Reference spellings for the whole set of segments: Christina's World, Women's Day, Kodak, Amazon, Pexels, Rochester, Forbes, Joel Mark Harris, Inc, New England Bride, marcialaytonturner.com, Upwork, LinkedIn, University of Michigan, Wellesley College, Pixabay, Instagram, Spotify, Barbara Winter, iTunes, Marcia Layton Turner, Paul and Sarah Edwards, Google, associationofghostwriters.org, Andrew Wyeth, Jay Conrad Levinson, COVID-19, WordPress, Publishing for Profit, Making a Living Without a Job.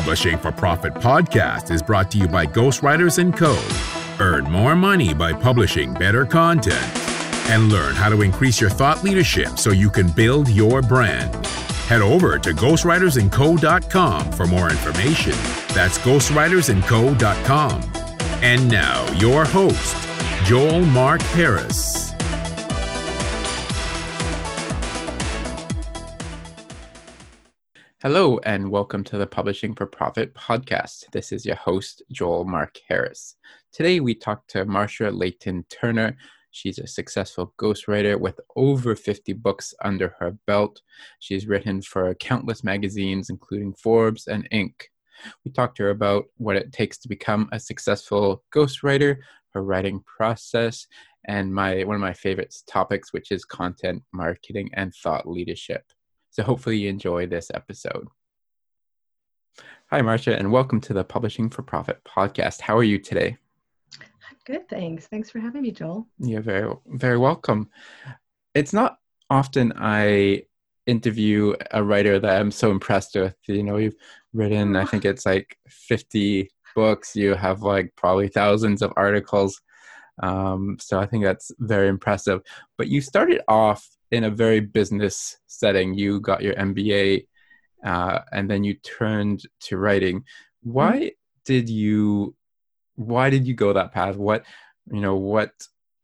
Publishing for Profit podcast is brought to you by Ghostwriters & Co. Earn more money by publishing better content and learn how to increase your thought leadership so you can build your brand. Head over to ghostwritersandco.com for more information. That's ghostwritersandco.com. And now, your host, Joel Mark Harris. Hello, and welcome to the Publishing for Profit podcast. This is your host, Joel Mark Harris. Today, we talk to Marcia Layton Turner. She's a successful ghostwriter with over 50 books under her belt. She's written for countless magazines, including Forbes and Inc. We talked to her about what it takes to become a successful ghostwriter, her writing process, and one of my favorite topics, which is content marketing and thought leadership. So hopefully you enjoy this episode. Hi, Marcia, and welcome to the Publishing for Profit podcast. How are you today? Good, thanks. Thanks for having me, Joel. You're very, very welcome. It's not often I interview a writer that I'm so impressed with. You know, you've written, I think it's like 50 books. You have like probably thousands of articles. So I think that's very impressive. But you started off in a very business setting. You got your MBA, and then you turned to writing. Why did you go that path? What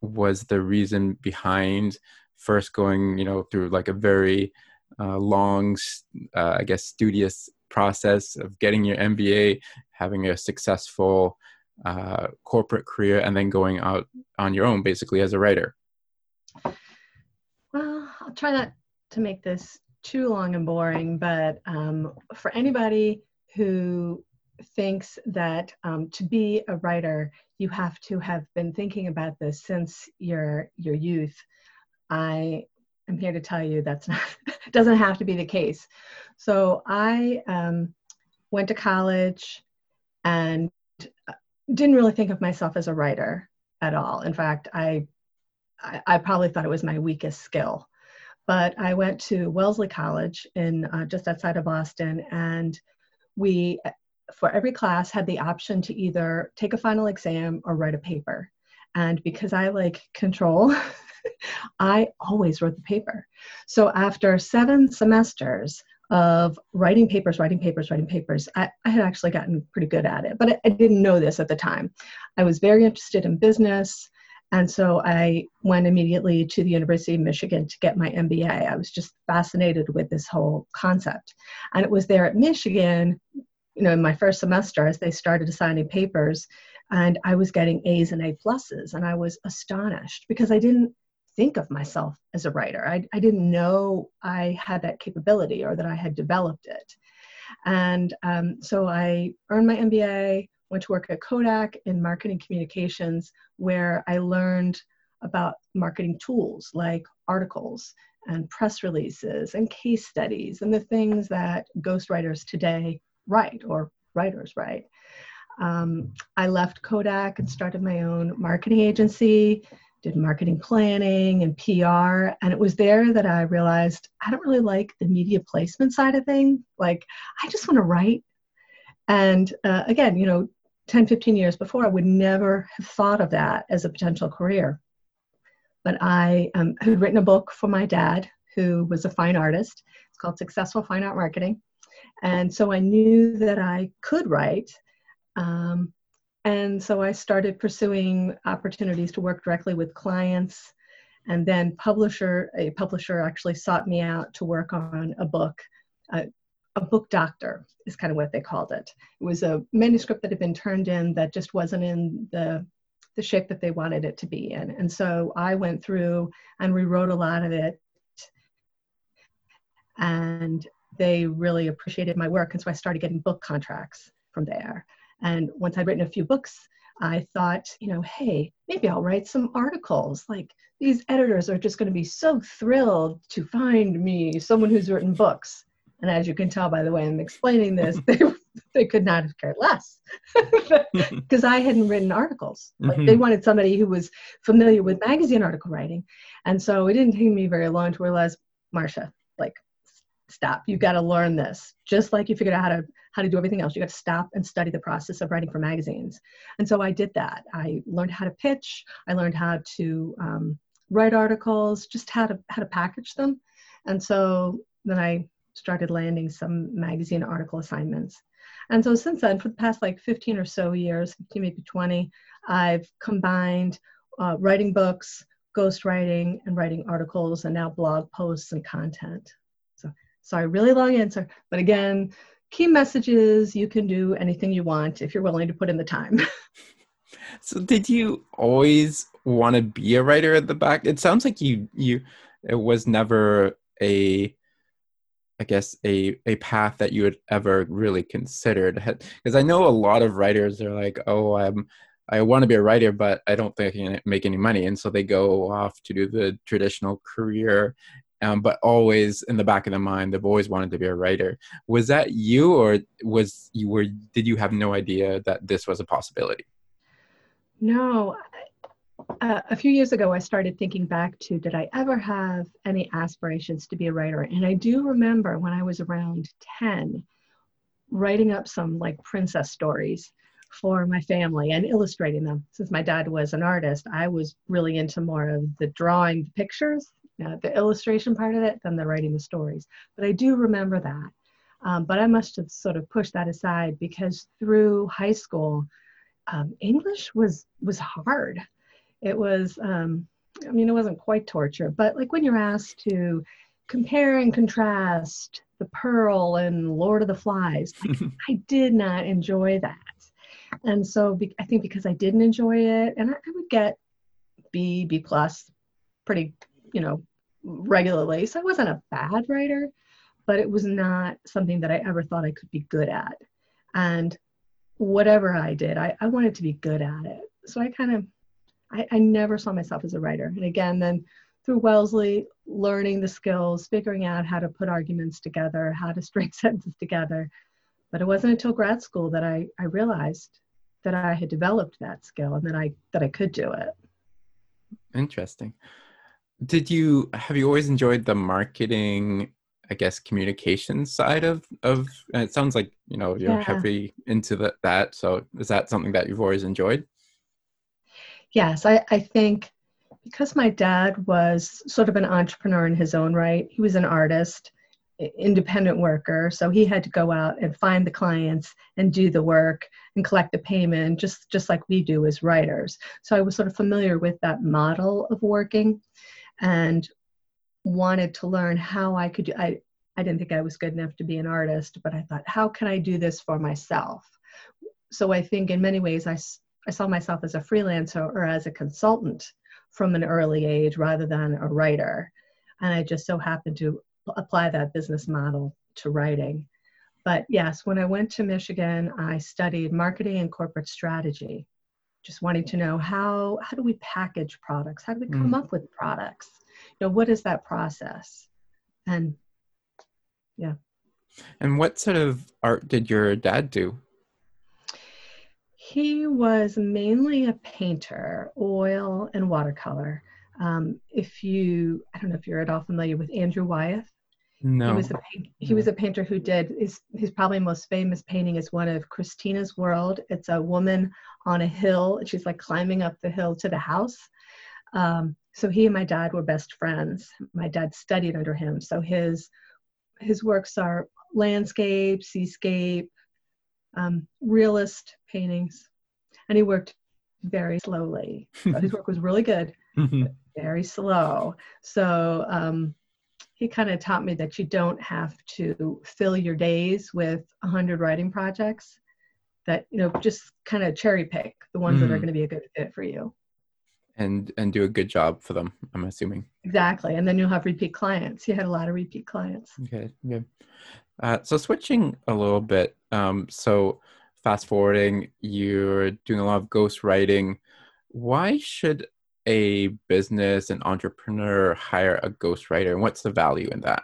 was the reason behind first going, through like a very long, studious process of getting your MBA, having a successful corporate career, and then going out on your own, basically, as a writer? Well, I'll try not to make this too long and boring, but for anybody who thinks that to be a writer, you have to have been thinking about this since your youth, I am here to tell you that's not, doesn't have to be the case. So I went to college and didn't really think of myself as a writer at all. In fact, I probably thought it was my weakest skill. But I went to Wellesley College in just outside of Boston, and we, for every class, had the option to either take a final exam or write a paper. And because I like control, I always wrote the paper. So after 7 semesters of writing papers, I had actually gotten pretty good at it, but I didn't know this at the time. I was very interested in business. And so I went immediately to the University of Michigan to get my MBA. I was just fascinated with this whole concept. And it was there at Michigan, in my first semester, as they started assigning papers, and I was getting A's and A+, and I was astonished because I didn't think of myself as a writer. I didn't know I had that capability or that I had developed it. And so I earned my MBA, went to work at Kodak in marketing communications, where I learned about marketing tools like articles and press releases and case studies and the things that ghostwriters today writers write. I left Kodak and started my own marketing agency, did marketing planning and PR, and it was there that I realized I don't really like the media placement side of things. Like, I just want to write. And again, 10, 15 years before, I would never have thought of that as a potential career. But I had written a book for my dad, who was a fine artist. It's called Successful Fine Art Marketing. And so I knew that I could write. And so I started pursuing opportunities to work directly with clients. And then a publisher actually sought me out to work on a book. A book doctor is kind of what they called it. It was a manuscript that had been turned in that just wasn't in the shape that they wanted it to be in. And so I went through and rewrote a lot of it. And they really appreciated my work. And so I started getting book contracts from there. And once I'd written a few books, I thought, hey, maybe I'll write some articles. Like, these editors are just going to be so thrilled to find me, someone who's written books. And as you can tell by the way I'm explaining this, they could not have cared less, because I hadn't written articles. Like, They wanted somebody who was familiar with magazine article writing. And so it didn't take me very long to realize, Marcia, like, stop, you've got to learn this. Just like you figured out how to how to do everything else. You got to stop and study the process of writing for magazines. And so I did that. I learned how to pitch. I learned how to write articles, just how to package them. And so then I started landing some magazine article assignments. And so since then, for the past like 15 or so years, maybe 20, I've combined writing books, ghostwriting, and writing articles, and now blog posts and content. So sorry, really long answer. But again, key messages, you can do anything you want if you're willing to put in the time. So did you always want to be a writer at the back? It sounds like it was never a path that you had ever really considered, because I know a lot of writers are like, oh, I want to be a writer, but I don't think I can make any money. And so they go off to do the traditional career, but always in the back of their mind, they've always wanted to be a writer. Was that you, or did you have no idea that this was a possibility? No. A few years ago, I started thinking back to, did I ever have any aspirations to be a writer? And I do remember when I was around 10, writing up some like princess stories for my family and illustrating them. Since my dad was an artist, I was really into more of the drawing, the pictures, the illustration part of it, than the writing the stories. But I do remember that. But I must have sort of pushed that aside, because through high school, English was hard. It was, I mean, it wasn't quite torture, but like when you're asked to compare and contrast The Pearl and Lord of the Flies, like, I did not enjoy that. And so I think because I didn't enjoy it, and I would get B+ pretty, regularly. So I wasn't a bad writer, but it was not something that I ever thought I could be good at. And whatever I did, I wanted to be good at it. So I never saw myself as a writer. And again, then through Wellesley, learning the skills, figuring out how to put arguments together, how to string sentences together. But it wasn't until grad school that I realized that I had developed that skill and that I could do it. Interesting. Have you always enjoyed the marketing, communication side of, and it sounds like, you're heavy into that. So is that something that you've always enjoyed? Yes, I think because my dad was sort of an entrepreneur in his own right, he was an artist, independent worker, so he had to go out and find the clients and do the work and collect the payment, just like we do as writers. So I was sort of familiar with that model of working and wanted to learn how I could do. I didn't think I was good enough to be an artist, but I thought, how can I do this for myself? So I think in many ways I saw myself as a freelancer or as a consultant from an early age rather than a writer. And I just so happened to apply that business model to writing. But yes, when I went to Michigan, I studied marketing and corporate strategy, just wanting to know how do we package products? How do we come up with products? What is that process? And yeah. And what sort of art did your dad do? He was mainly a painter, oil and watercolor. I don't know if you're at all familiar with Andrew Wyeth. No. He was a painter who did, his probably most famous painting is one of Christina's World. It's a woman on a hill, and she's like climbing up the hill to the house. So he and my dad were best friends. My dad studied under him. So his works are landscape, seascape, realist paintings, and he worked very slowly. So his work was really good, but very slow. So he kind of taught me that you don't have to fill your days with 100 writing projects, that just kind of cherry pick the ones that are going to be a good fit for you, and do a good job for them, I'm assuming. Exactly. And then you'll have repeat clients. You had a lot of repeat clients. Okay. Yeah. So switching a little bit, so fast forwarding, you're doing a lot of ghostwriting. Why should a business, an entrepreneur, hire a ghostwriter? And what's the value in that?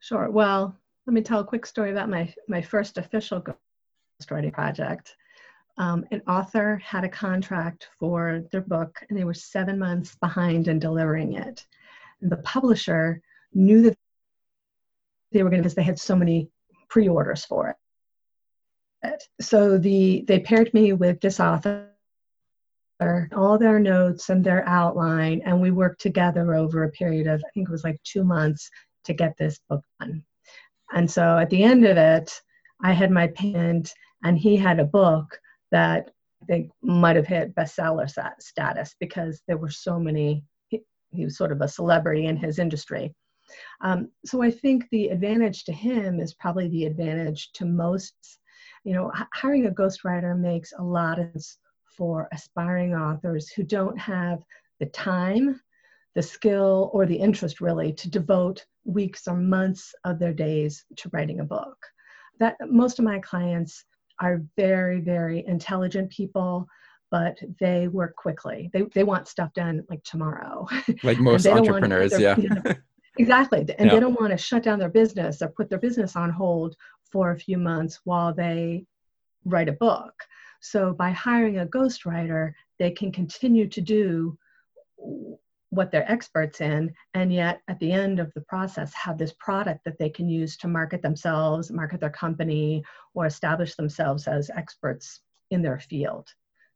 Sure. Well, let me tell a quick story about my first official ghostwriting project. An author had a contract for their book, and they were 7 months behind in delivering it. And the publisher knew that they were going to, because they had so many pre-orders for it. So they paired me with this author, all their notes and their outline, and we worked together over a period of, I think it was like 2 months, to get this book done. And so at the end of it, I had my pen and he had a book that I think might have hit bestseller status because there were so many, he was sort of a celebrity in his industry. So I think the advantage to him is probably the advantage to most. You know, hiring a ghostwriter makes a lot of sense for aspiring authors who don't have the time, the skill, or the interest really to devote weeks or months of their days to writing a book. That most of my clients are very, very intelligent people, but they work quickly. They want stuff done like tomorrow. Like most entrepreneurs, exactly. And they don't want to shut down their business or put their business on hold for a few months while they write a book. So by hiring a ghostwriter, they can continue to do what they're experts in, and yet at the end of the process have this product that they can use to market themselves, market their company, or establish themselves as experts in their field.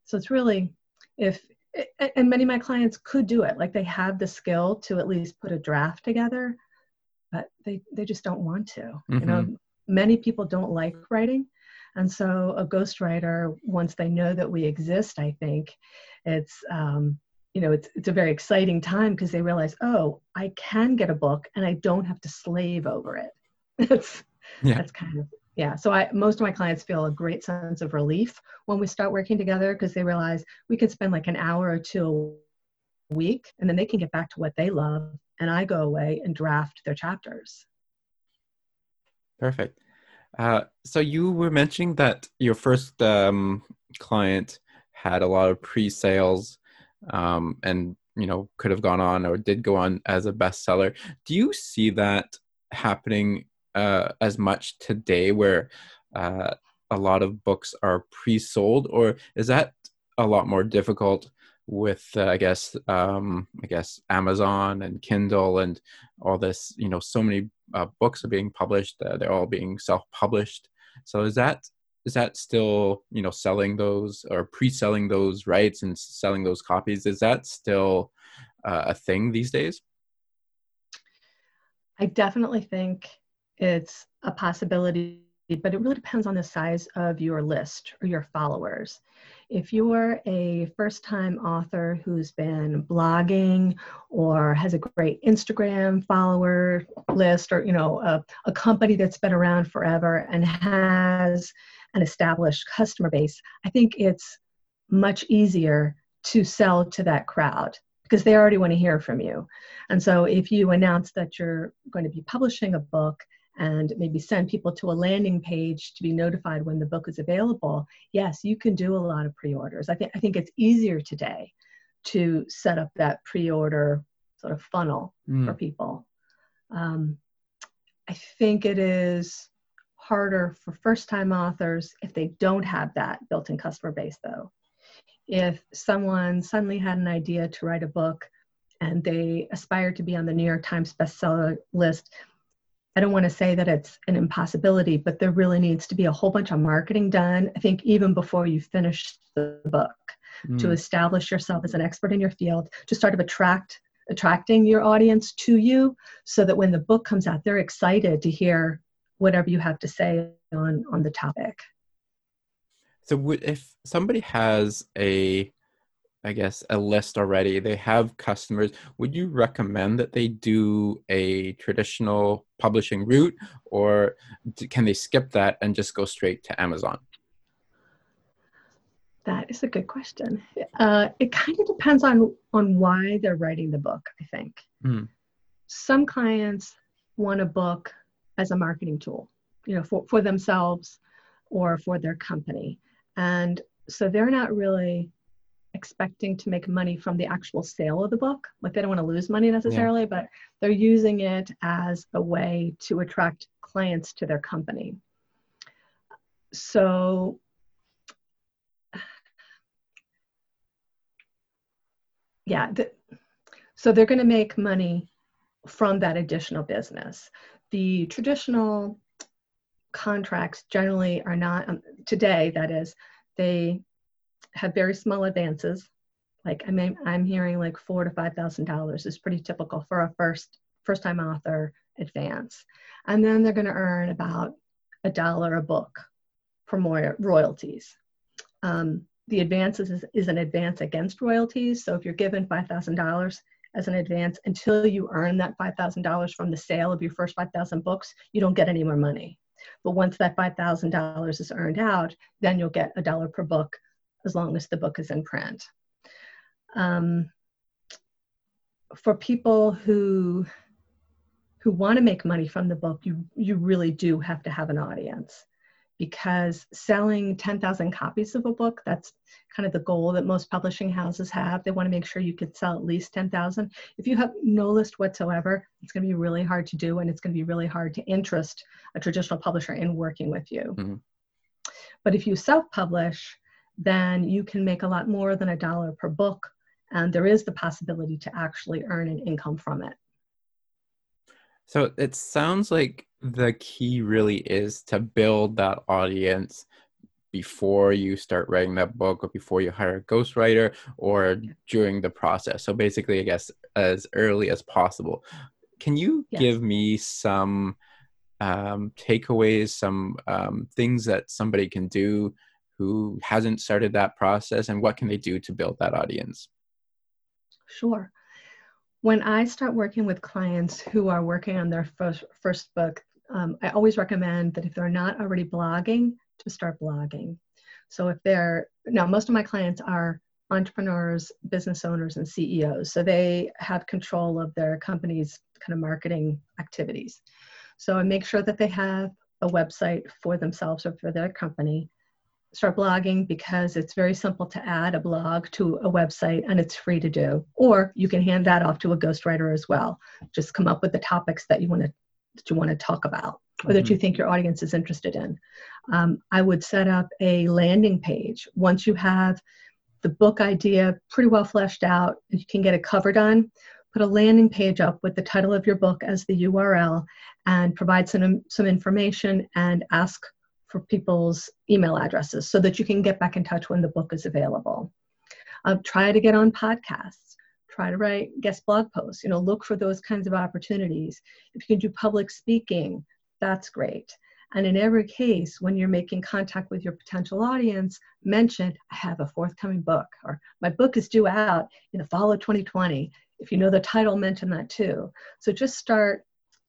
So it's really, and many of my clients could do it, like they have the skill to at least put a draft together, but they just don't want to. Mm-hmm. You know, many people don't like writing. And so a ghostwriter, once they know that we exist, I think it's, you know, it's a very exciting time because they realize, oh, I can get a book and I don't have to slave over it. That's kind of, yeah. So most of my clients feel a great sense of relief when we start working together because they realize we could spend like an hour or two a week and then they can get back to what they love and I go away and draft their chapters. Perfect. So you were mentioning that your first client had a lot of pre-sales and, you know, could have gone on or did go on as a bestseller. Do you see that happening as much today where a lot of books are pre-sold, or is that a lot more difficult with, I guess Amazon and Kindle and all this, you know, so many books are being published. They're all being self-published. So is that still, you know, selling those or pre-selling those rights and selling those copies? Is that still a thing these days? I definitely think it's a possibility, but it really depends on the size of your list or your followers. If you're a first-time author who's been blogging or has a great Instagram follower list, or, you know, a company that's been around forever and has an established customer base, I think it's much easier to sell to that crowd because they already want to hear from you. And so if you announce that you're going to be publishing a book, and maybe send people to a landing page to be notified when the book is available, yes, you can do a lot of pre-orders. I think it's easier today to set up that pre-order sort of funnel for people. I think it is harder for first-time authors if they don't have that built-in customer base, though. If someone suddenly had an idea to write a book and they aspire to be on the New York Times bestseller list, I don't want to say that it's an impossibility, but there really needs to be a whole bunch of marketing done, I think, even before you finish the book, to establish yourself as an expert in your field, to start to attracting your audience to you so that when the book comes out, they're excited to hear whatever you have to say on the topic. So if somebody has a list already, they have customers, would you recommend that they do a traditional publishing route, or can they skip that and just go straight to Amazon? That is a good question. It kind of depends on why they're writing the book, I think. Some clients want a book as a marketing tool, you know, for themselves or for their company. And so they're not really expecting to make money from the actual sale of the book. Like they don't want to lose money necessarily, but they're using it as a way to attract clients to their company. So so they're going to make money from that additional business. The traditional contracts generally are not, today that is, they have very small advances. Like, I mean, I'm hearing like $4,000 to $5,000 is pretty typical for a first-time author advance. And then they're going to earn about $1 a book from royalties. The advances is an advance against royalties. So if you're given $5,000 as an advance, until you earn that $5,000 from the sale of your first 5,000 books, you don't get any more money. But once that $5,000 is earned out, then you'll get $1 per book as long as the book is in print. For people who want to make money from the book, you really do have to have an audience, because selling 10,000 copies of a book, that's kind of the goal that most publishing houses have. They want to make sure you can sell at least 10,000. If you have no list whatsoever, it's going to be really hard to do, and it's going to be really hard to interest a traditional publisher in working with you. Mm-hmm. But if you self-publish, then you can make a lot more than $1 per book, and there is the possibility to actually earn an income from it. So it sounds like the key really is to build that audience before you start writing that book, or before you hire a ghostwriter, or during the process. So basically, I guess, as early as possible. Can you Yes. give me some takeaways, some things that somebody can do who hasn't started that process, and what can they do to build that audience? Sure. When I start working with clients who are working on their first book, I always recommend that if they're not already blogging, to start blogging. So if now most of my clients are entrepreneurs, business owners, and CEOs. So they have control of their company's kind of marketing activities. So I make sure that they have a website for themselves or for their company. Start blogging, because it's very simple to add a blog to a website, and it's free to do. Or you can hand that off to a ghostwriter as well. Just come up with the topics that you want to talk about, or that you think your audience is interested in. I would set up a landing page. Once you have the book idea pretty well fleshed out, you can get a cover done. Put a landing page up with the title of your book as the URL, and provide some information, and ask for people's email addresses so that you can get back in touch when the book is available. Try to get on podcasts. Try to write guest blog posts. Look for those kinds of opportunities. If you can do public speaking, that's great. And in every case, when you're making contact with your potential audience, mention, I have a forthcoming book, or my book is due out in the fall of 2020. If you know the title, mention that too. So just start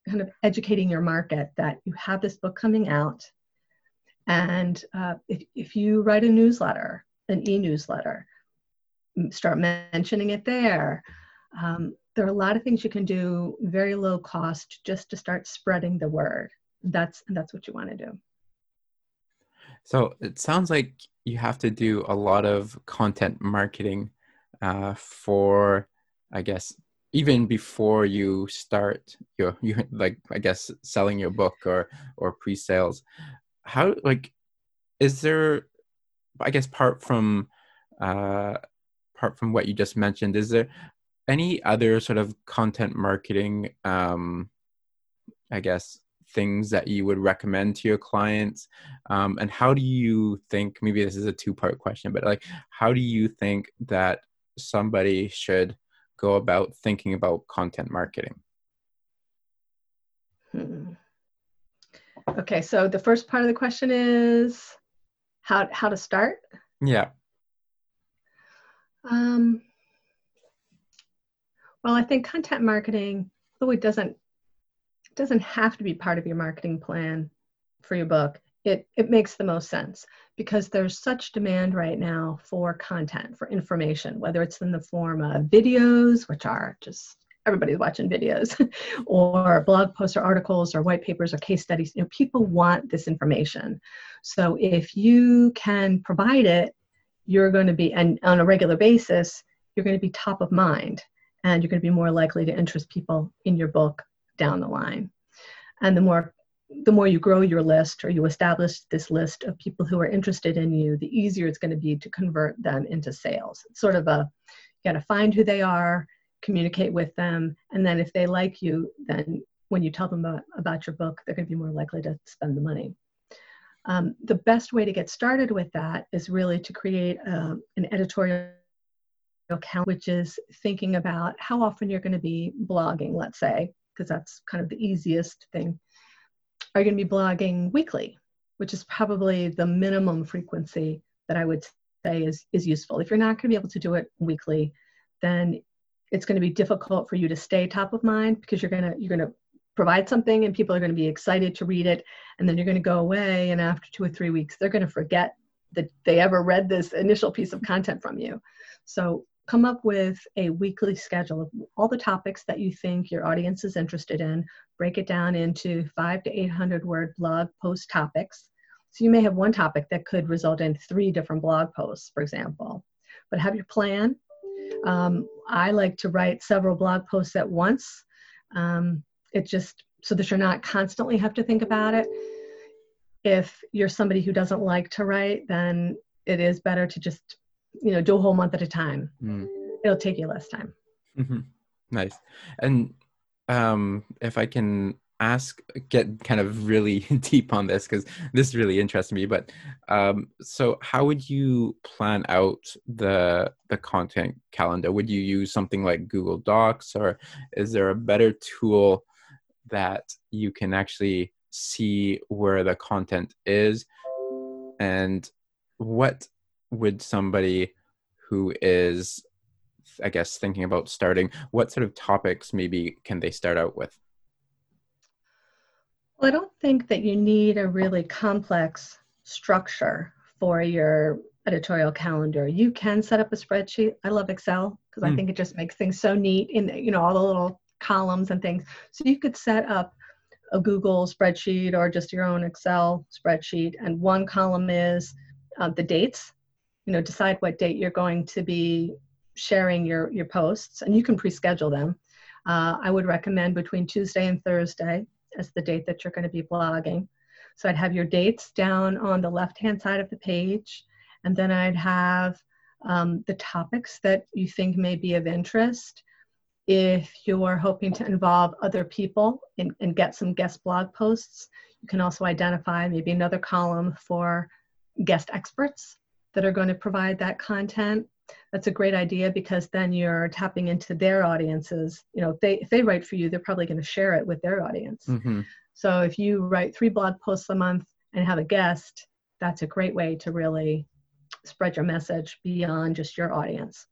kind of educating your market that you have this book coming out. And if you write a newsletter, an e-newsletter, start mentioning it there. There are a lot of things you can do, very low cost, just to start spreading the word. That's what you want to do. So it sounds like you have to do a lot of content marketing I guess, even before you start your selling your book or pre-sales. How, is there, I guess, apart from what you just mentioned, is there any other sort of content marketing, things that you would recommend to your clients? And how do you think, maybe this is a two-part question, but how do you think that somebody should go about thinking about content marketing? Okay, so the first part of the question is how to start? Yeah. Well, I think content marketing, though it doesn't have to be part of your marketing plan for your book, it makes the most sense, because there's such demand right now for content, for information, whether it's in the form of videos, which are just everybody's watching videos, or blog posts or articles or white papers or case studies. People want this information. So if you can provide it, you're going to be, and on a regular basis, you're going to be top of mind, and you're going to be more likely to interest people in your book down the line. And the more you grow your list, or you establish this list of people who are interested in you, the easier it's going to be to convert them into sales. It's sort of you got to find who they are, communicate with them, and then if they like you, then when you tell them about your book, they're going to be more likely to spend the money. The best way to get started with that is really to create an editorial account, which is thinking about how often you're going to be blogging, let's say, because that's kind of the easiest thing. Are you going to be blogging weekly, which is probably the minimum frequency that I would say is useful. If you're not going to be able to do it weekly, then it's going to be difficult for you to stay top of mind, because you're going to provide something and people are going to be excited to read it, and then you're going to go away, and after 2 or 3 weeks they're going to forget that they ever read this initial piece of content from you. So come up with a weekly schedule of all the topics that you think your audience is interested in. Break it down into 500 to 800 word blog post topics. So you may have one topic that could result in 3 different blog posts, for example, but have your plan. I like to write several blog posts at once. It just so that you're not constantly have to think about it. If you're somebody who doesn't like to write, then it is better to just, you know, do a whole month at a time. Mm. It'll take you less time. Mm-hmm. Nice. And if I can ask, get kind of really deep on this, because this really interests me, but so how would you plan out the content calendar? Would you use something like Google Docs, or is there a better tool that you can actually see where the content is? And what would somebody who is, I guess, thinking about starting, what sort of topics maybe can they start out with? Well, I don't think that you need a really complex structure for your editorial calendar. You can set up a spreadsheet. I love Excel because I think it just makes things so neat in, you know, all the little columns and things. So you could set up a Google spreadsheet or just your own Excel spreadsheet, and one column is the dates. You know, decide what date you're going to be sharing your posts, and you can pre-schedule them. I would recommend between Tuesday and Thursday as the date that you're going to be blogging. So I'd have your dates down on the left-hand side of the page, and then I'd have the topics that you think may be of interest. If you're hoping to involve other people and get some guest blog posts, you can also identify maybe another column for guest experts that are going to provide that content. That's a great idea, because then you're tapping into their audiences. You know, if they write for you, they're probably going to share it with their audience. Mm-hmm. So if you write 3 blog posts a month and have a guest, that's a great way to really spread your message beyond just your audience.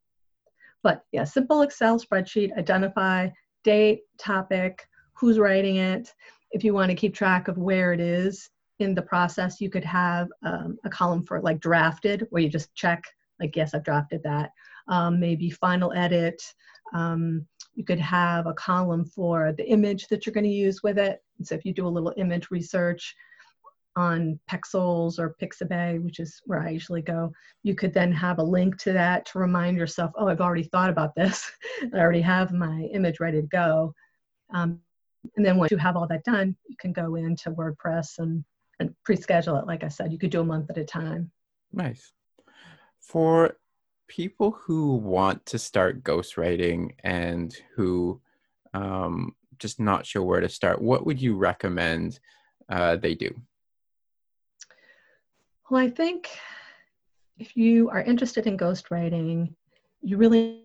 But yeah, simple Excel spreadsheet, identify date, topic, who's writing it. If you want to keep track of where it is in the process, you could have a column for like drafted, where you just check, like, yes, I've drafted that. Maybe final edit. You could have a column for the image that you're going to use with it. And so if you do a little image research on Pexels or Pixabay, which is where I usually go, you could then have a link to that to remind yourself, oh, I've already thought about this. I already have my image ready to go. And then once you have all that done, you can go into WordPress and pre-schedule it. Like I said, you could do a month at a time. Nice. For people who want to start ghostwriting and who just not sure where to start, what would you recommend they do? Well, I think if you are interested in ghostwriting, you really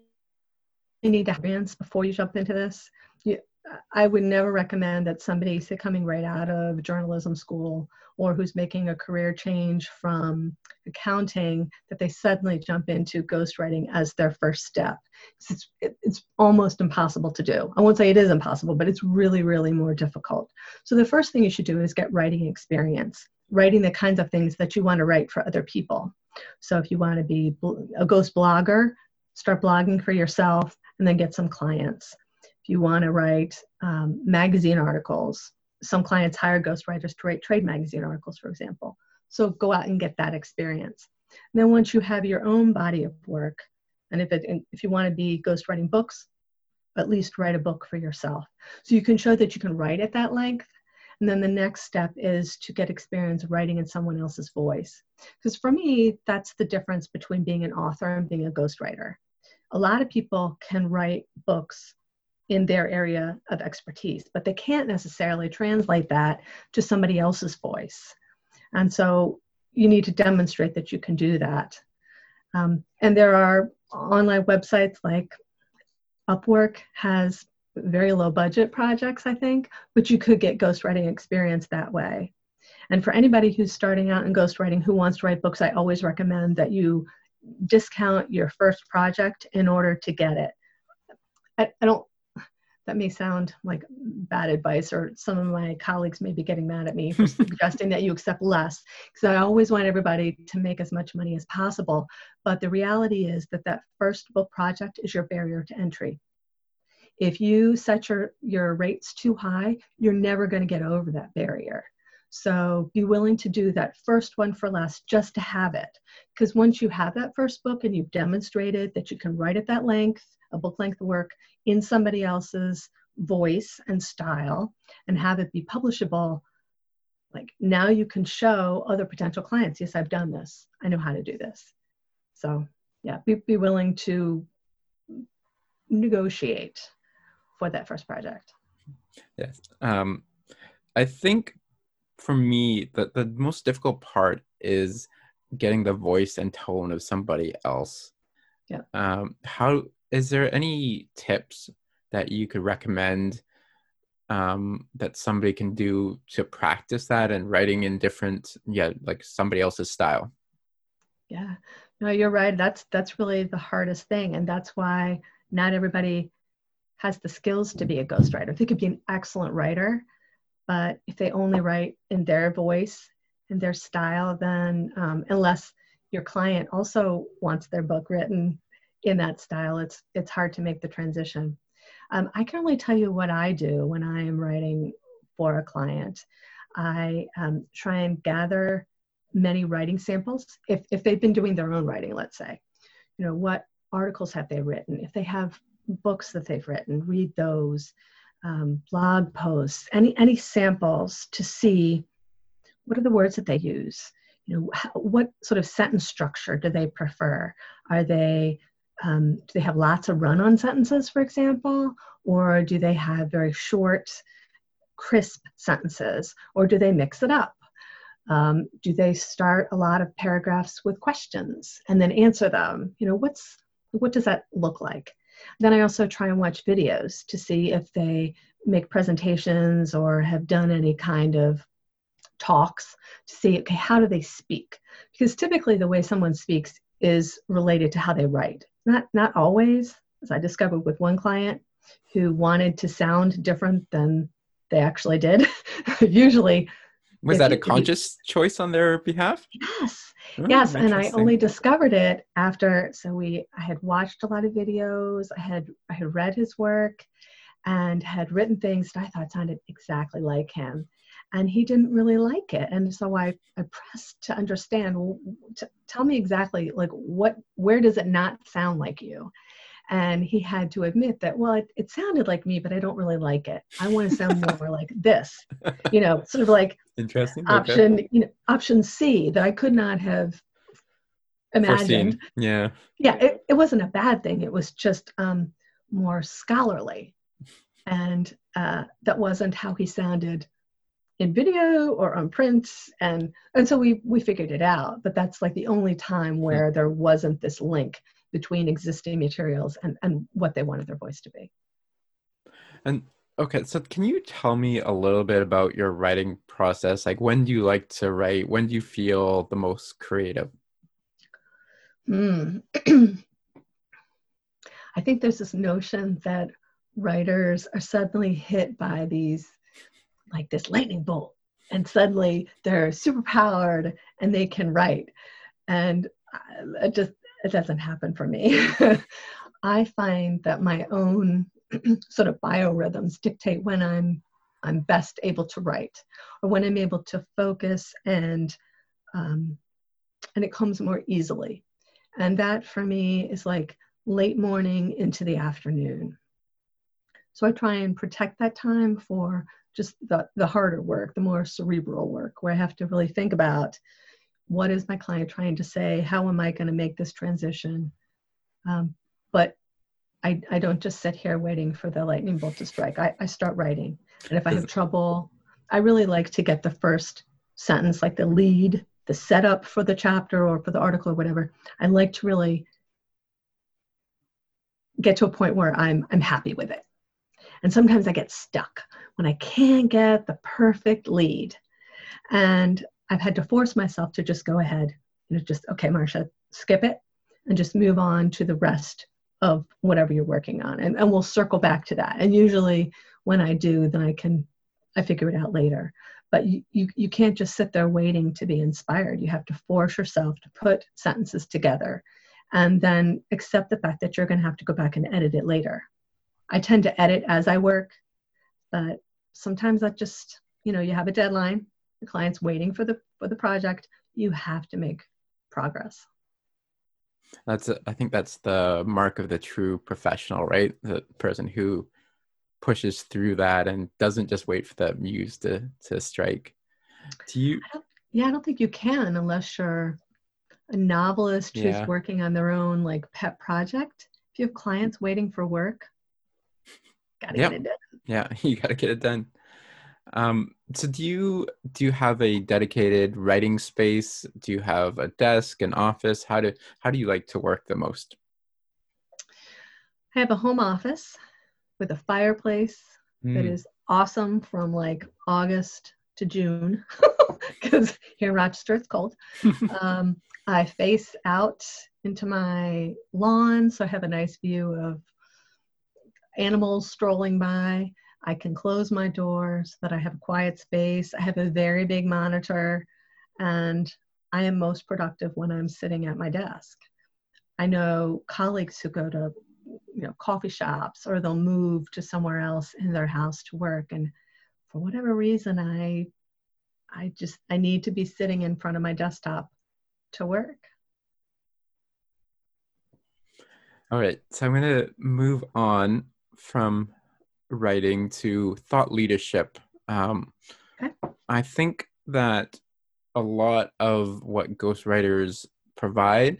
need to have experience before you jump into this. I would never recommend that somebody coming right out of journalism school, or who's making a career change from accounting, that they suddenly jump into ghostwriting as their first step. It's almost impossible to do. I won't say it is impossible, but it's really, really more difficult. So the first thing you should do is get writing experience, writing the kinds of things that you want to write for other people. So if you want to be a ghost blogger, start blogging for yourself and then get some clients. If you want to write magazine articles, some clients hire ghostwriters to write trade magazine articles, for example. So go out and get that experience. And then once you have your own body of work, and if you want to be ghostwriting books, at least write a book for yourself. So you can show that you can write at that length. And then the next step is to get experience writing in someone else's voice. Because for me, that's the difference between being an author and being a ghostwriter. A lot of people can write books in their area of expertise, but they can't necessarily translate that to somebody else's voice. And so you need to demonstrate that you can do that. And there are online websites like Upwork has very low budget projects, I think, but you could get ghostwriting experience that way. And for anybody who's starting out in ghostwriting who wants to write books, I always recommend that you discount your first project in order to get it. I don't, that may sound like bad advice, or some of my colleagues may be getting mad at me for suggesting that you accept less, because I always want everybody to make as much money as possible. But the reality is that that first book project is your barrier to entry. If you set your rates too high, you're never going to get over that barrier. So be willing to do that first one for less just to have it. Because once you have that first book and you've demonstrated that you can write at that length, a book length work in somebody else's voice and style, and have it be publishable, like now you can show other potential clients, yes, I've done this. I know how to do this. So yeah, be willing to negotiate for that first project. Yes. I think for me, the most difficult part is getting the voice and tone of somebody else. Yeah. How is there any tips that you could recommend that somebody can do to practice that and writing in different, like somebody else's style? Yeah, no, you're right. That's really the hardest thing. And that's why not everybody has the skills to be a ghostwriter. They could be an excellent writer, but if they only write in their voice and their style, then unless your client also wants their book written in that style, it's hard to make the transition. I can only tell you what I do when I am writing for a client. I try and gather many writing samples. If they've been doing their own writing, let's say, what articles have they written? If they have books that they've written, read those. Blog posts, any samples to see what are the words that they use? What sort of sentence structure do they prefer? Are they, do they have lots of run-on sentences, for example? Or do they have very short, crisp sentences? Or do they mix it up? Do they start a lot of paragraphs with questions and then answer them? What does that look like? Then I also try and watch videos to see if they make presentations or have done any kind of talks to see, okay, how do they speak? Because typically the way someone speaks is related to how they write. Not always, as I discovered with one client who wanted to sound different than they actually did. Usually. Was that a conscious choice on their behalf? Yes. Oh, yes. And I only discovered it after, I had watched a lot of videos. I had read his work and had written things that I thought sounded exactly like him. And he didn't really like it. And so I pressed to understand, tell me exactly, where does it not sound like you? And he had to admit that, it sounded like me, but I don't really like it. I want to sound more like this, sort of like interesting option, okay. Option C that I could not have imagined. Foreseen. Yeah. Yeah. It wasn't a bad thing. It was just more scholarly. And that wasn't how he sounded in video or on print. And so we figured it out, but that's like the only time where there wasn't this link between existing materials and what they wanted their voice to be. And okay, so can you tell me a little bit about your writing process? Like, when do you like to write? When do you feel the most creative? I think there's this notion that writers are suddenly hit by this lightning bolt, and suddenly they're superpowered and they can write. And it doesn't happen for me. I find that my own sort of biorhythms dictate when I'm best able to write, or when I'm able to focus, and it comes more easily. And that for me is like late morning into the afternoon. So I try and protect that time for just the harder work, the more cerebral work, where I have to really think about, what is my client trying to say? How am I going to make this transition? But I don't just sit here waiting for the lightning bolt to strike. I start writing. And if I have trouble, I really like to get the first sentence, like the lead, the setup for the chapter or for the article or whatever. I like to really get to a point where I'm happy with it. And sometimes I get stuck when I can't get the perfect lead. And I've had to force myself to just go ahead and just, okay, Marcia, skip it and just move on to the rest of whatever you're working on. And we'll circle back to that. And usually when I do, then I figure it out later. But you can't just sit there waiting to be inspired. You have to force yourself to put sentences together and then accept the fact that you're going to have to go back and edit it later. I tend to edit as I work, but sometimes that just, you know, you have a deadline, the client's waiting for the project, you have to make progress. I think that's the mark of the true professional, right? The person who pushes through that and doesn't just wait for the muse to strike. I don't think you can unless you're a novelist who's working on their own like pet project. If you have clients waiting for work, gotta get it done. Yeah, you gotta get it done. So do you have a dedicated writing space? Do you have a desk, an office? How do you like to work the most? I have a home office with a fireplace that is awesome from like August to June, because here in Rochester it's cold. I face out into my lawn, so I have a nice view of animals strolling by. I can close my door so that I have a quiet space. I have a very big monitor, and I am most productive when I'm sitting at my desk. I know colleagues who go to, you know, coffee shops, or they'll move to somewhere else in their house to work. And for whatever reason, I need to be sitting in front of my desktop to work. All right, so I'm going to move on from writing to thought leadership. Okay. I think that a lot of what ghostwriters provide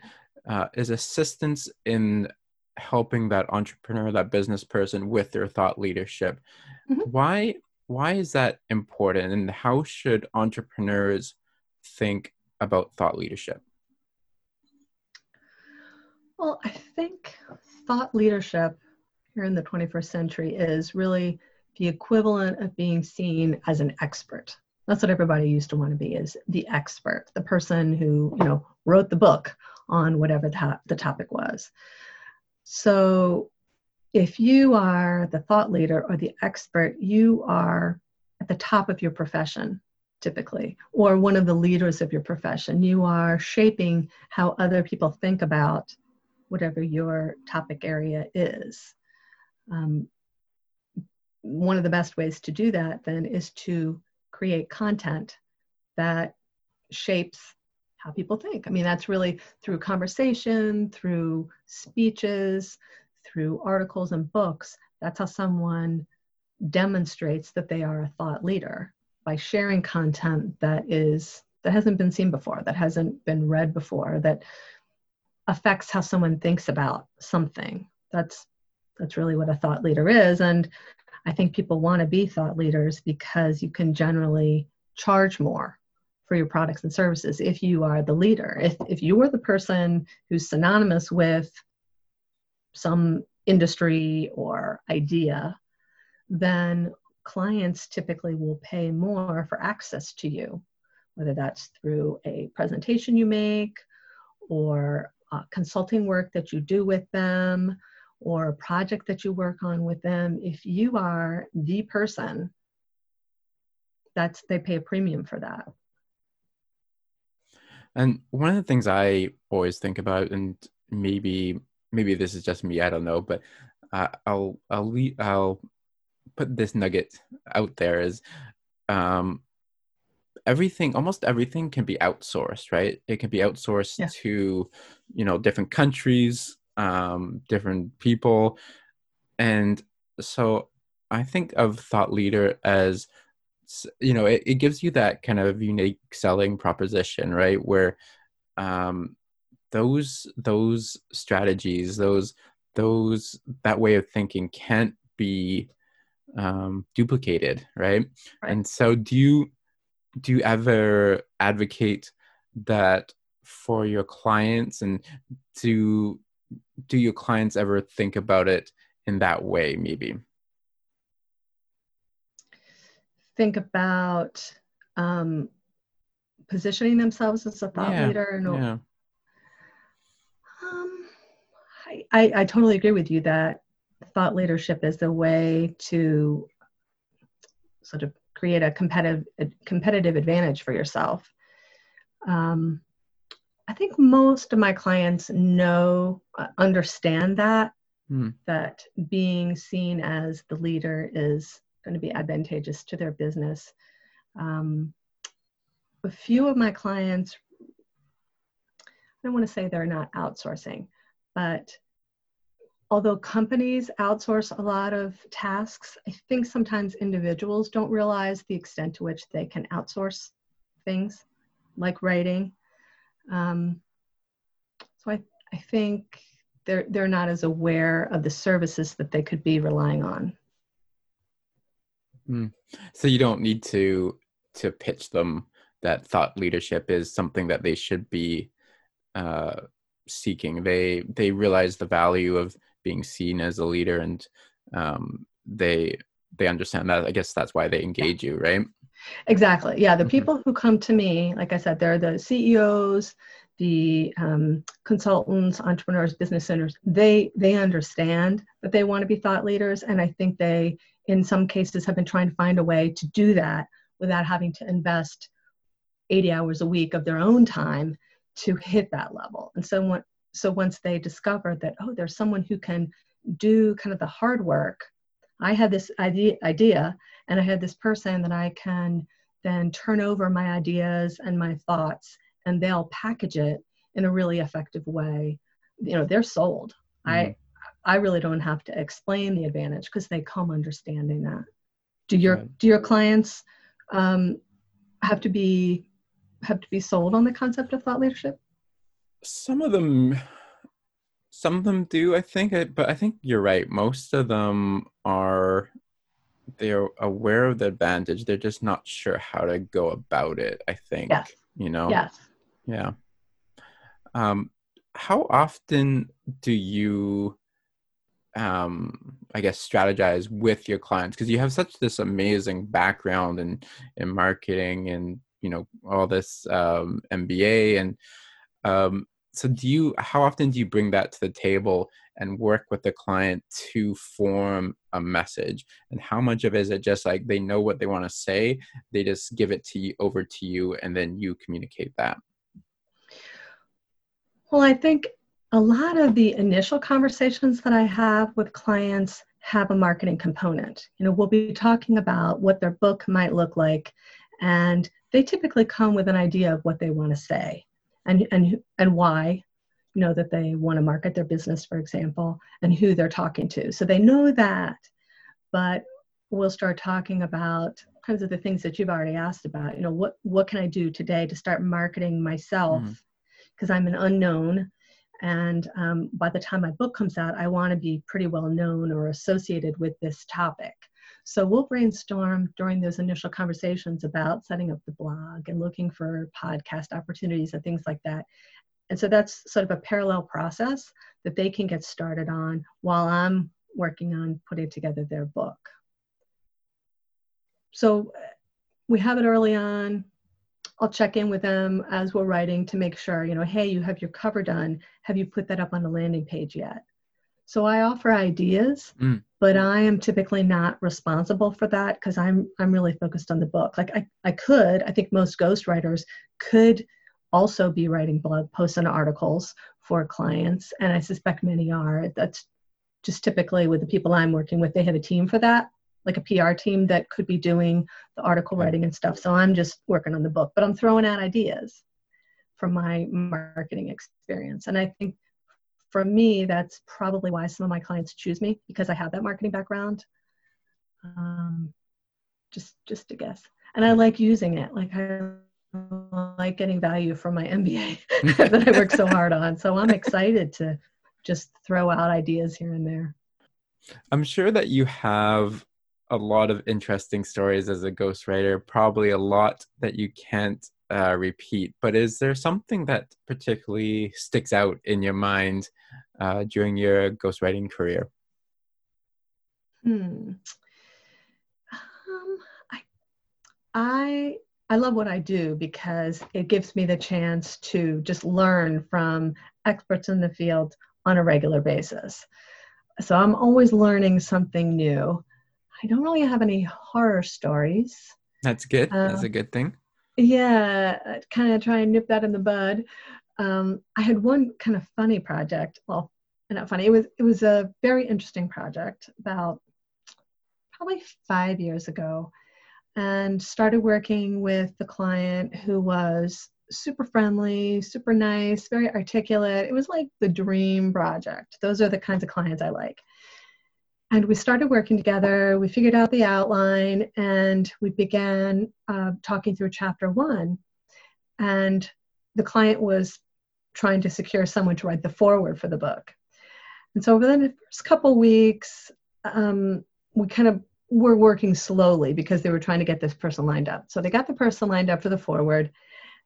is assistance in helping that entrepreneur, that business person, with their thought leadership. Mm-hmm. Why is that important, and how should entrepreneurs think about thought leadership? Well, I think thought leadership here in the 21st century is really the equivalent of being seen as an expert. That's what everybody used to want to be, is the expert, the person who, you know, wrote the book on whatever the topic was. So if you are the thought leader or the expert, you are at the top of your profession, typically, or one of the leaders of your profession. You are shaping how other people think about whatever your topic area is. One of the best ways to do that then is to create content that shapes how people think. I mean, that's really through conversation, through speeches, through articles and books. That's how someone demonstrates that they are a thought leader, by sharing content that hasn't been seen before, that hasn't been read before, that affects how someone thinks about something. That's really what a thought leader is. And I think people want to be thought leaders because you can generally charge more for your products and services if you are the leader. If you are the person who's synonymous with some industry or idea, then clients typically will pay more for access to you, whether that's through a presentation you make, or consulting work that you do with them, or a project that you work on with them. If you are the person, they pay a premium for that. And one of the things I always think about, and maybe this is just me, I don't know, but I'll put this nugget out there, is almost everything can be outsourced, right? It can be outsourced to, you know, different countries, different people. And so I think of thought leader as, you know, it gives you that kind of unique selling proposition, right? Where those strategies, those that way of thinking can't be duplicated, right? And so do you do you ever advocate that for your clients, and do your clients ever think about it in that way, maybe? Think about positioning themselves as a thought leader. And yeah. I totally agree with you that thought leadership is the way to sort of create a competitive advantage for yourself. I think most of my clients understand that, that being seen as the leader is going to be advantageous to their business. A few of my clients, I don't want to say they're not outsourcing, but although companies outsource a lot of tasks, I think sometimes individuals don't realize the extent to which they can outsource things like writing. So I think they're not as aware of the services that they could be relying on. So you don't need to pitch them that thought leadership is something that they should be seeking. They realize the value of being seen as a leader, and they understand that. I guess that's why they engage you, right? Exactly. Yeah. The people who come to me, like I said, they're the CEOs, the consultants, entrepreneurs, business owners. They understand that they want to be thought leaders. And I think they, in some cases, have been trying to find a way to do that without having to invest 80 hours a week of their own time to hit that level. And so once they discover that, oh, there's someone who can do kind of the hard work. I had this idea and I had this person that I can then turn over my ideas and my thoughts, and they'll package it in a really effective way. You know, they're sold. I really don't have to explain the advantage because they come understanding that. Do your clients have to be sold on the concept of thought leadership? Some of them do, I think, but I think you're right. Most of them they're aware of the advantage. They're just not sure how to go about it, I think. Yes. You know? Yes. Yeah. How often do you, I guess, strategize with your clients? Because you have such this amazing background in marketing and, you know, all this MBA and, so how often do you bring that to the table and work with the client to form a message? And how much of it is it just like they know what they want to say, they just give it to you, over to you, and then you communicate that? Well, I think a lot of the initial conversations that I have with clients have a marketing component. You know, we'll be talking about what their book might look like, and they typically come with an idea of what they want to say. And why, you know, that they want to market their business, for example, and who they're talking to. So they know that, but we'll start talking about kinds of the things that you've already asked about. You know, what can I do today to start marketing myself? Because I'm an unknown, and by the time my book comes out, I want to be pretty well known or associated with this topic. So we'll brainstorm during those initial conversations about setting up the blog and looking for podcast opportunities and things like that. And so that's sort of a parallel process that they can get started on while I'm working on putting together their book. So we have it early on. I'll check in with them as we're writing to make sure, you know, hey, you have your cover done. Have you put that up on the landing page yet? So I offer ideas, but I am typically not responsible for that because I'm really focused on the book. Like I think most ghostwriters could also be writing blog posts and articles for clients, and I suspect many are. That's just typically with the people I'm working with. They have a team for that, like a PR team that could be doing the article writing and stuff. So I'm just working on the book, but I'm throwing out ideas from my marketing experience. And I think for me, that's probably why some of my clients choose me, because I have that marketing background. Just a guess. And I like using it. Like I like getting value from my MBA that I work so hard on. So I'm excited to just throw out ideas here and there. I'm sure that you have a lot of interesting stories as a ghostwriter, probably a lot that you can't repeat, but is there something that particularly sticks out in your mind during your ghostwriting career? I love what I do because it gives me the chance to just learn from experts in the field on a regular basis. So I'm always learning something new. I don't really have any horror stories. That's good. That's a good thing. Yeah, I'd kind of try and nip that in the bud. I had one kind of funny project. Well, not funny. It was a very interesting project about probably 5 years ago, and started working with the client who was super friendly, super nice, very articulate. It was like the dream project. Those are the kinds of clients I like. And we started working together, we figured out the outline, and we began talking through chapter one. And the client was trying to secure someone to write the foreword for the book. And so within the first couple weeks, we kind of were working slowly because they were trying to get this person lined up. So they got the person lined up for the foreword,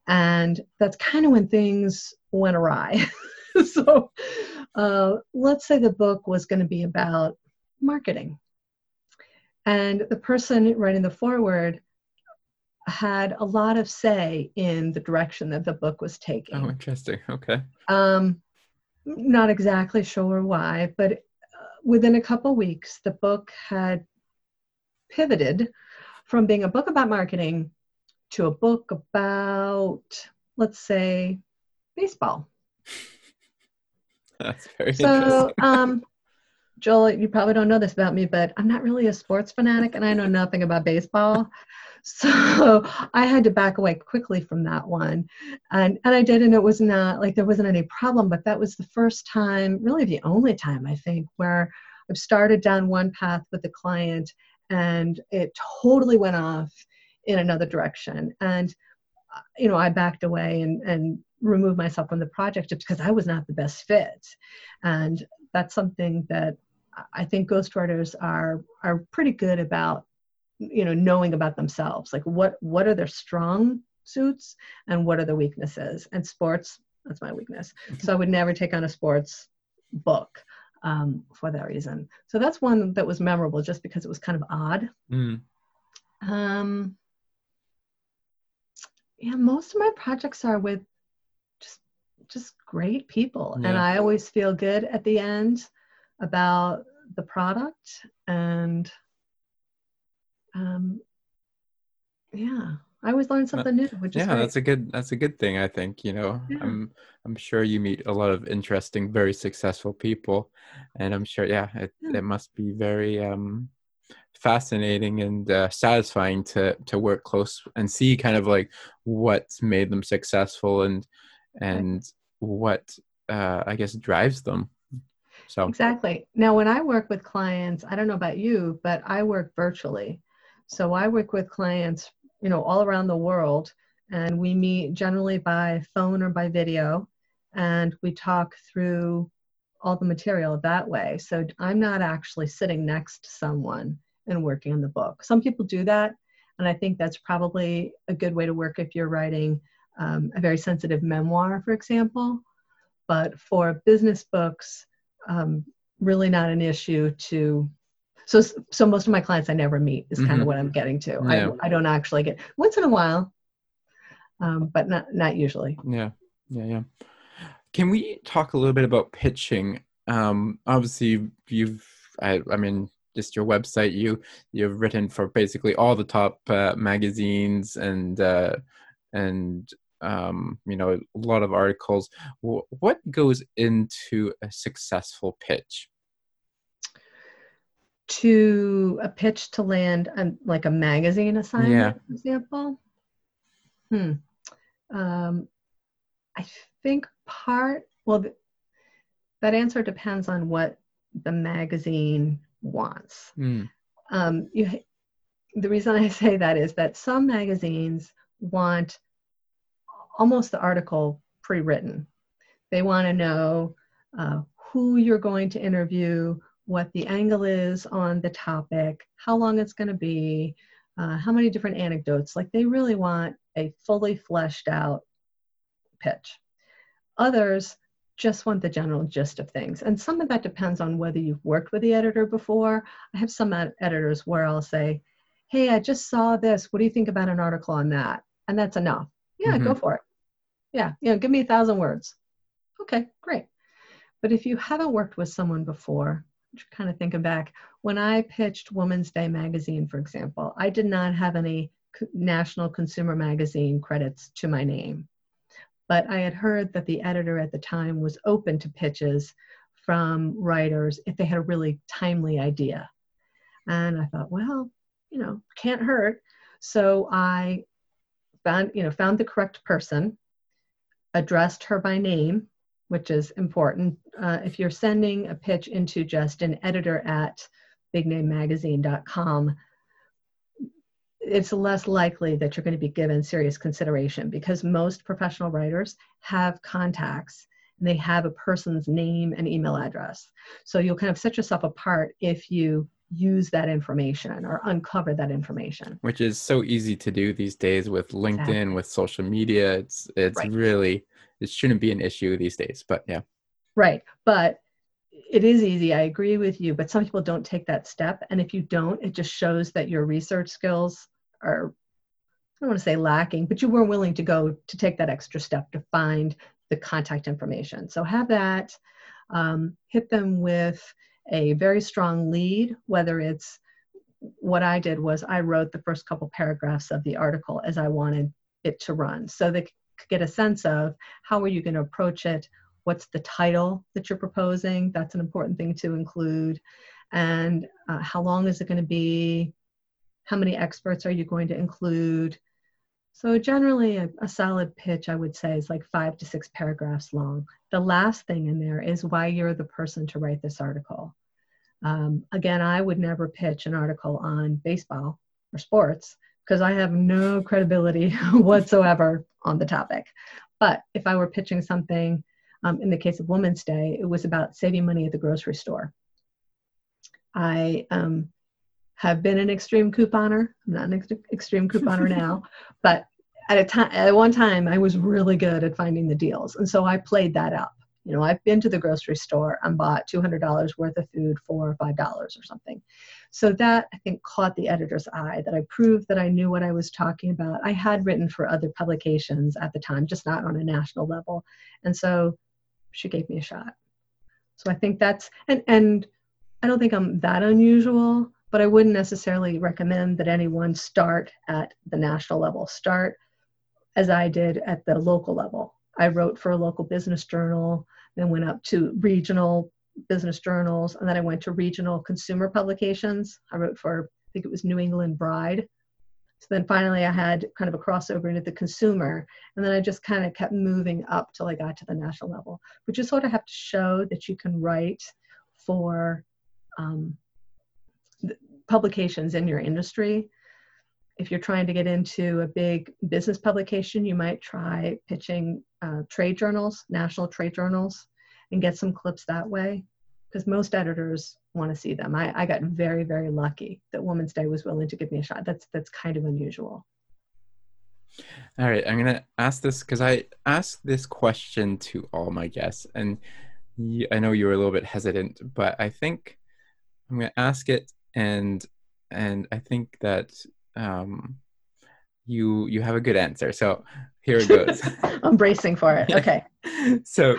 and that's kind of when things went awry. So let's say the book was going to be about marketing. And the person writing the foreword had a lot of say in the direction that the book was taking. Oh, interesting. Okay. Not exactly sure why, but within a couple weeks, the book had pivoted from being a book about marketing to a book about, let's say, baseball. That's very interesting. Joel, you probably don't know this about me, but I'm not really a sports fanatic and I know nothing about baseball. So I had to back away quickly from that one. And I did, and it was not like there wasn't any problem, but that was the first time, really the only time I think, where I've started down one path with the client and it totally went off in another direction. And, you know, I backed away and removed myself from the project just because I was not the best fit. And that's something that I think ghostwriters are pretty good about, you know, knowing about themselves, like what are their strong suits and what are their weaknesses. And sports, that's my weakness. So I would never take on a sports book for that reason. So that's one that was memorable just because it was kind of odd. Yeah, most of my projects are with just great people. Yeah. And I always feel good at the end about the product. And yeah, I always learn something new, which is great. That's a good thing, I think, you know. Yeah. I'm sure you meet a lot of interesting, very successful people, and I'm sure it must be very fascinating and satisfying to work close and see kind of like what's made them successful and what I guess drives them. So exactly. Now, when I work with clients, I don't know about you, but I work virtually. So I work with clients, you know, all around the world, and we meet generally by phone or by video, and we talk through all the material that way. So I'm not actually sitting next to someone and working on the book. Some people do that, and I think that's probably a good way to work if you're writing a very sensitive memoir, for example. But for business books, really not an issue to, so most of my clients I never meet is kind of what I'm getting to. Yeah. I don't actually get, once in a while, but not usually. Yeah. Can we talk a little bit about pitching? Obviously I mean, just your website, you've written for basically all the top magazines and you know, a lot of articles. What goes into a successful pitch? To a pitch to land like a magazine assignment, for example? I think that answer depends on what the magazine wants. The reason I say that is that some magazines want almost the article pre-written. They want to know who you're going to interview, what the angle is on the topic, how long it's going to be, how many different anecdotes. Like, they really want a fully fleshed out pitch. Others just want the general gist of things. And some of that depends on whether you've worked with the editor before. I have some editors where I'll say, hey, I just saw this. What do you think about an article on that? And that's enough. Yeah, go for it. Yeah, you know, give me 1,000 words. Okay, great. But if you haven't worked with someone before, just kind of thinking back, when I pitched Women's Day magazine, for example, I did not have any national consumer magazine credits to my name. But I had heard that the editor at the time was open to pitches from writers if they had a really timely idea. And I thought, well, you know, can't hurt. So I found the correct person, addressed her by name, which is important. If you're sending a pitch into just an editor at bignememagazine.com, it's less likely that you're going to be given serious consideration, because most professional writers have contacts and they have a person's name and email address. So you'll kind of set yourself apart if you use that information or uncover that information. Which is so easy to do these days with LinkedIn, exactly. With social media. It's right. Really, it shouldn't be an issue these days, but yeah. Right. But it is easy. I agree with you, but some people don't take that step. And if you don't, it just shows that your research skills are, I don't want to say lacking, but you weren't willing to go to take that extra step to find the contact information. So have that, hit them with a very strong lead, whether it's, what I did was I wrote the first couple paragraphs of the article as I wanted it to run. So they could get a sense of how are you going to approach it? What's the title that you're proposing? That's an important thing to include. And how long is it going to be? How many experts are you going to include? So generally a solid pitch, I would say, is like 5 to 6 paragraphs long. The last thing in there is why you're the person to write this article. Again, I would never pitch an article on baseball or sports because I have no credibility whatsoever on the topic. But if I were pitching something, in the case of Women's Day, it was about saving money at the grocery store. I have been an extreme couponer. I'm not an extreme couponer now, but at one time I was really good at finding the deals. And so I played that up. You know, I've been to the grocery store and bought $200 worth of food for $5 or something. So that, I think, caught the editor's eye, that I proved that I knew what I was talking about. I had written for other publications at the time, just not on a national level. And so she gave me a shot. So I think that's, and I don't think I'm that unusual, but I wouldn't necessarily recommend that anyone start at the national level. Start as I did at the local level. I wrote for a local business journal, then went up to regional business journals, and then I went to regional consumer publications. I wrote for, I think it was New England Bride. So then finally I had kind of a crossover into the consumer. And then I just kind of kept moving up till I got to the national level. But you sort of have to show that you can write for publications in your industry. If you're trying to get into a big business publication, you might try pitching trade journals, national trade journals, and get some clips that way, because most editors want to see them. I got very, very lucky that Women's Day was willing to give me a shot. That's kind of unusual. All right, I'm going to ask this because I ask this question to all my guests, and I know you were a little bit hesitant, but I think I'm going to ask it, and I think that you have a good answer. So here it goes. I'm bracing for it. Okay. So,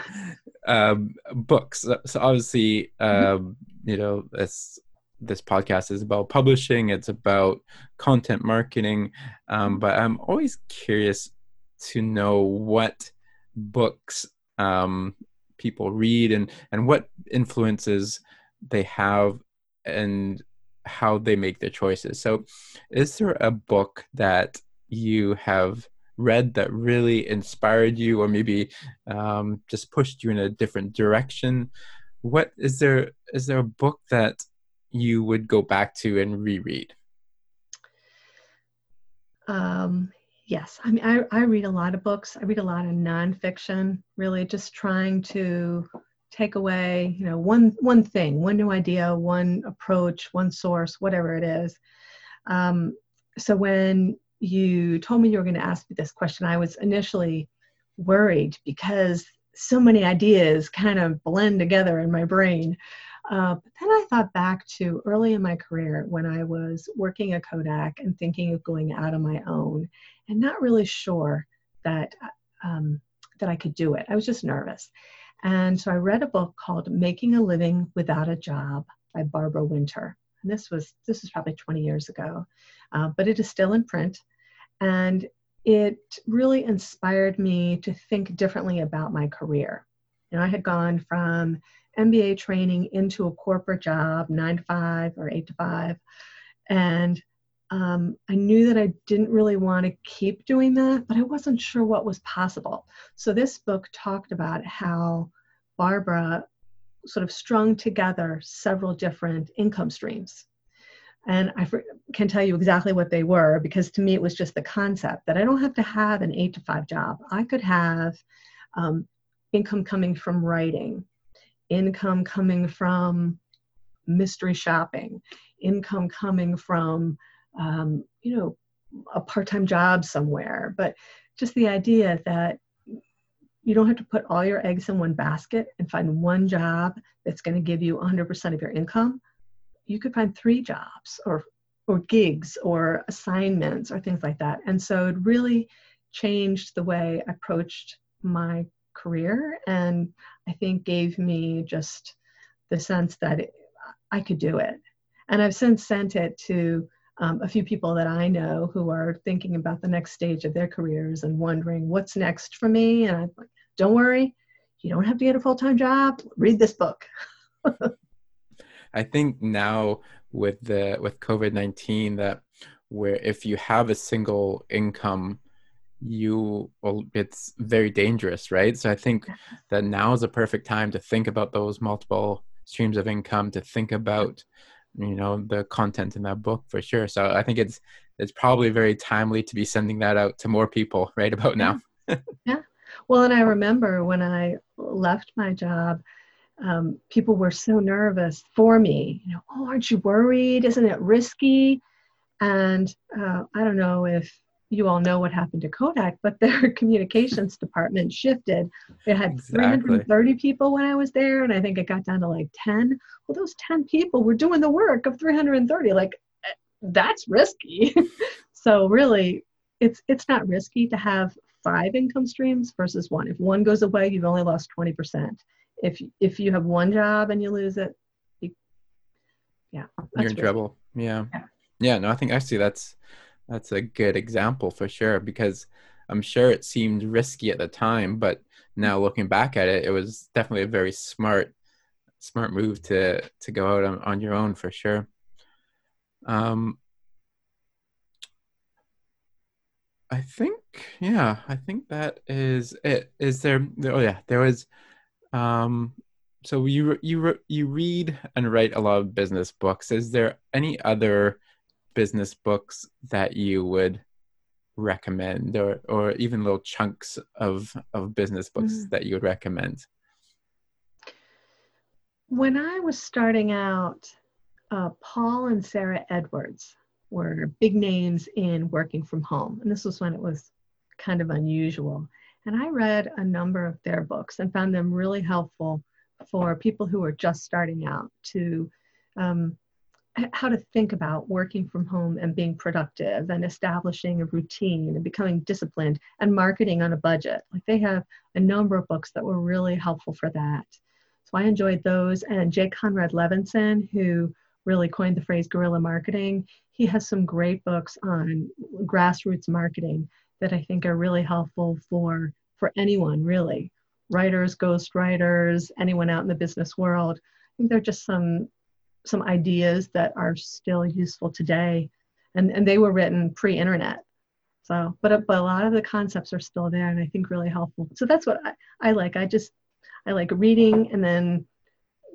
books. So obviously, you know, this podcast is about publishing. It's about content marketing. But I'm always curious to know what books, people read and what influences they have and how they make their choices. So is there a book that you have read that really inspired you, or maybe just pushed you in a different direction? What is there a book that you would go back to and reread? Yes. I mean, I read a lot of books. I read a lot of nonfiction, really just trying to takeaway, you know, one thing, one new idea, one approach, one source, whatever it is. So when you told me you were going to ask me this question, I was initially worried because so many ideas kind of blend together in my brain. But then I thought back to early in my career when I was working at Kodak and thinking of going out on my own and not really sure that that I could do it. I was just nervous. And so I read a book called Making a Living Without a Job by Barbara Winter. And this was probably 20 years ago, but it is still in print. And it really inspired me to think differently about my career. You know, I had gone from MBA training into a corporate job, 9 to 5 or 8 to 5. And I knew that I didn't really want to keep doing that, but I wasn't sure what was possible. So this book talked about how Barbara sort of strung together several different income streams. And I can tell you exactly what they were, because to me, it was just the concept that I don't have to have an 8 to 5 job. I could have income coming from writing, income coming from mystery shopping, income coming from, you know, a part-time job somewhere. But just the idea that you don't have to put all your eggs in one basket and find one job that's going to give you 100% of your income. You could find 3 jobs or gigs or assignments or things like that. And so it really changed the way I approached my career, and I think gave me just the sense that I could do it. And I've since sent it to a few people that I know who are thinking about the next stage of their careers and wondering what's next for me. And I'm like, don't worry, you don't have to get a full-time job. Read this book. I think now with COVID-19 that where if you have a single income, it's very dangerous, right? So I think that now is a perfect time to think about those multiple streams of income, to think about, you know, the content in that book for sure. So I think it's probably very timely to be sending that out to more people right about now. Yeah. Well, and I remember when I left my job, people were so nervous for me. You know, oh, aren't you worried? Isn't it risky? And I don't know if you all know what happened to Kodak, but their communications department shifted. It had 330 people when I was there, and I think it got down to like 10. Well, those 10 people were doing the work of 330. Like, that's risky. So really, it's not risky to have 5 income streams versus 1. If one goes away, you've only lost 20%. If you have one job and you lose it, you're in trouble. Yeah. No, I think actually that's a good example for sure, because I'm sure it seemed risky at the time, but now looking back at it, it was definitely a very smart move to go out on your own for sure. I think that is it. Is there? Oh yeah, there was. So you read and write a lot of business books. Is there any other business books that you would recommend, or even little chunks of business books that you would recommend? When I was starting out, Paul and Sarah Edwards were big names in working from home. And this was when it was kind of unusual. And I read a number of their books and found them really helpful for people who are just starting out to how to think about working from home and being productive and establishing a routine and becoming disciplined and marketing on a budget. Like, they have a number of books that were really helpful for that. So I enjoyed those. And Jay Conrad Levinson, who really coined the phrase guerrilla marketing, he has some great books on grassroots marketing that I think are really helpful for anyone, really. Writers, ghostwriters, anyone out in the business world. I think they're just some ideas that are still useful today. And they were written pre-internet. So, but a lot of the concepts are still there, and I think really helpful. So that's what I like. I like reading and then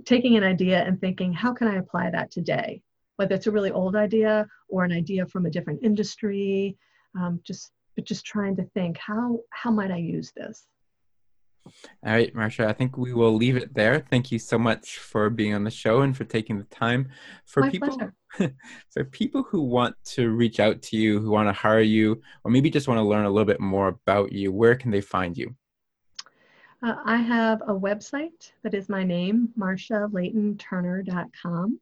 taking an idea and thinking, how can I apply that today? Whether it's a really old idea or an idea from a different industry, just trying to think, how might I use this? All right, Marcia, I think we will leave it there. Thank you so much for being on the show and for taking the time. For people who want to reach out to you, who want to hire you, or maybe just want to learn a little bit more about you, where can they find you? I have a website that is my name, marcialaytonturner.com.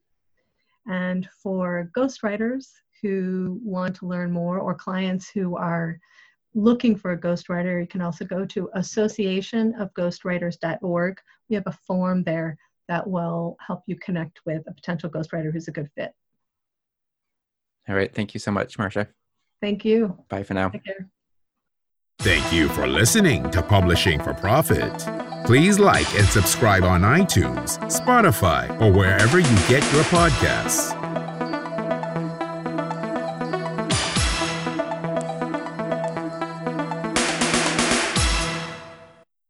And for ghostwriters who want to learn more, or clients who are looking for a ghostwriter, you can also go to associationofghostwriters.org. We have a form there that will help you connect with a potential ghostwriter who's a good fit. All right. Thank you so much, Marcia. Thank you. Bye for now. Take care. Thank you for listening to Publishing for Profit. Please like and subscribe on iTunes, Spotify, or wherever you get your podcasts.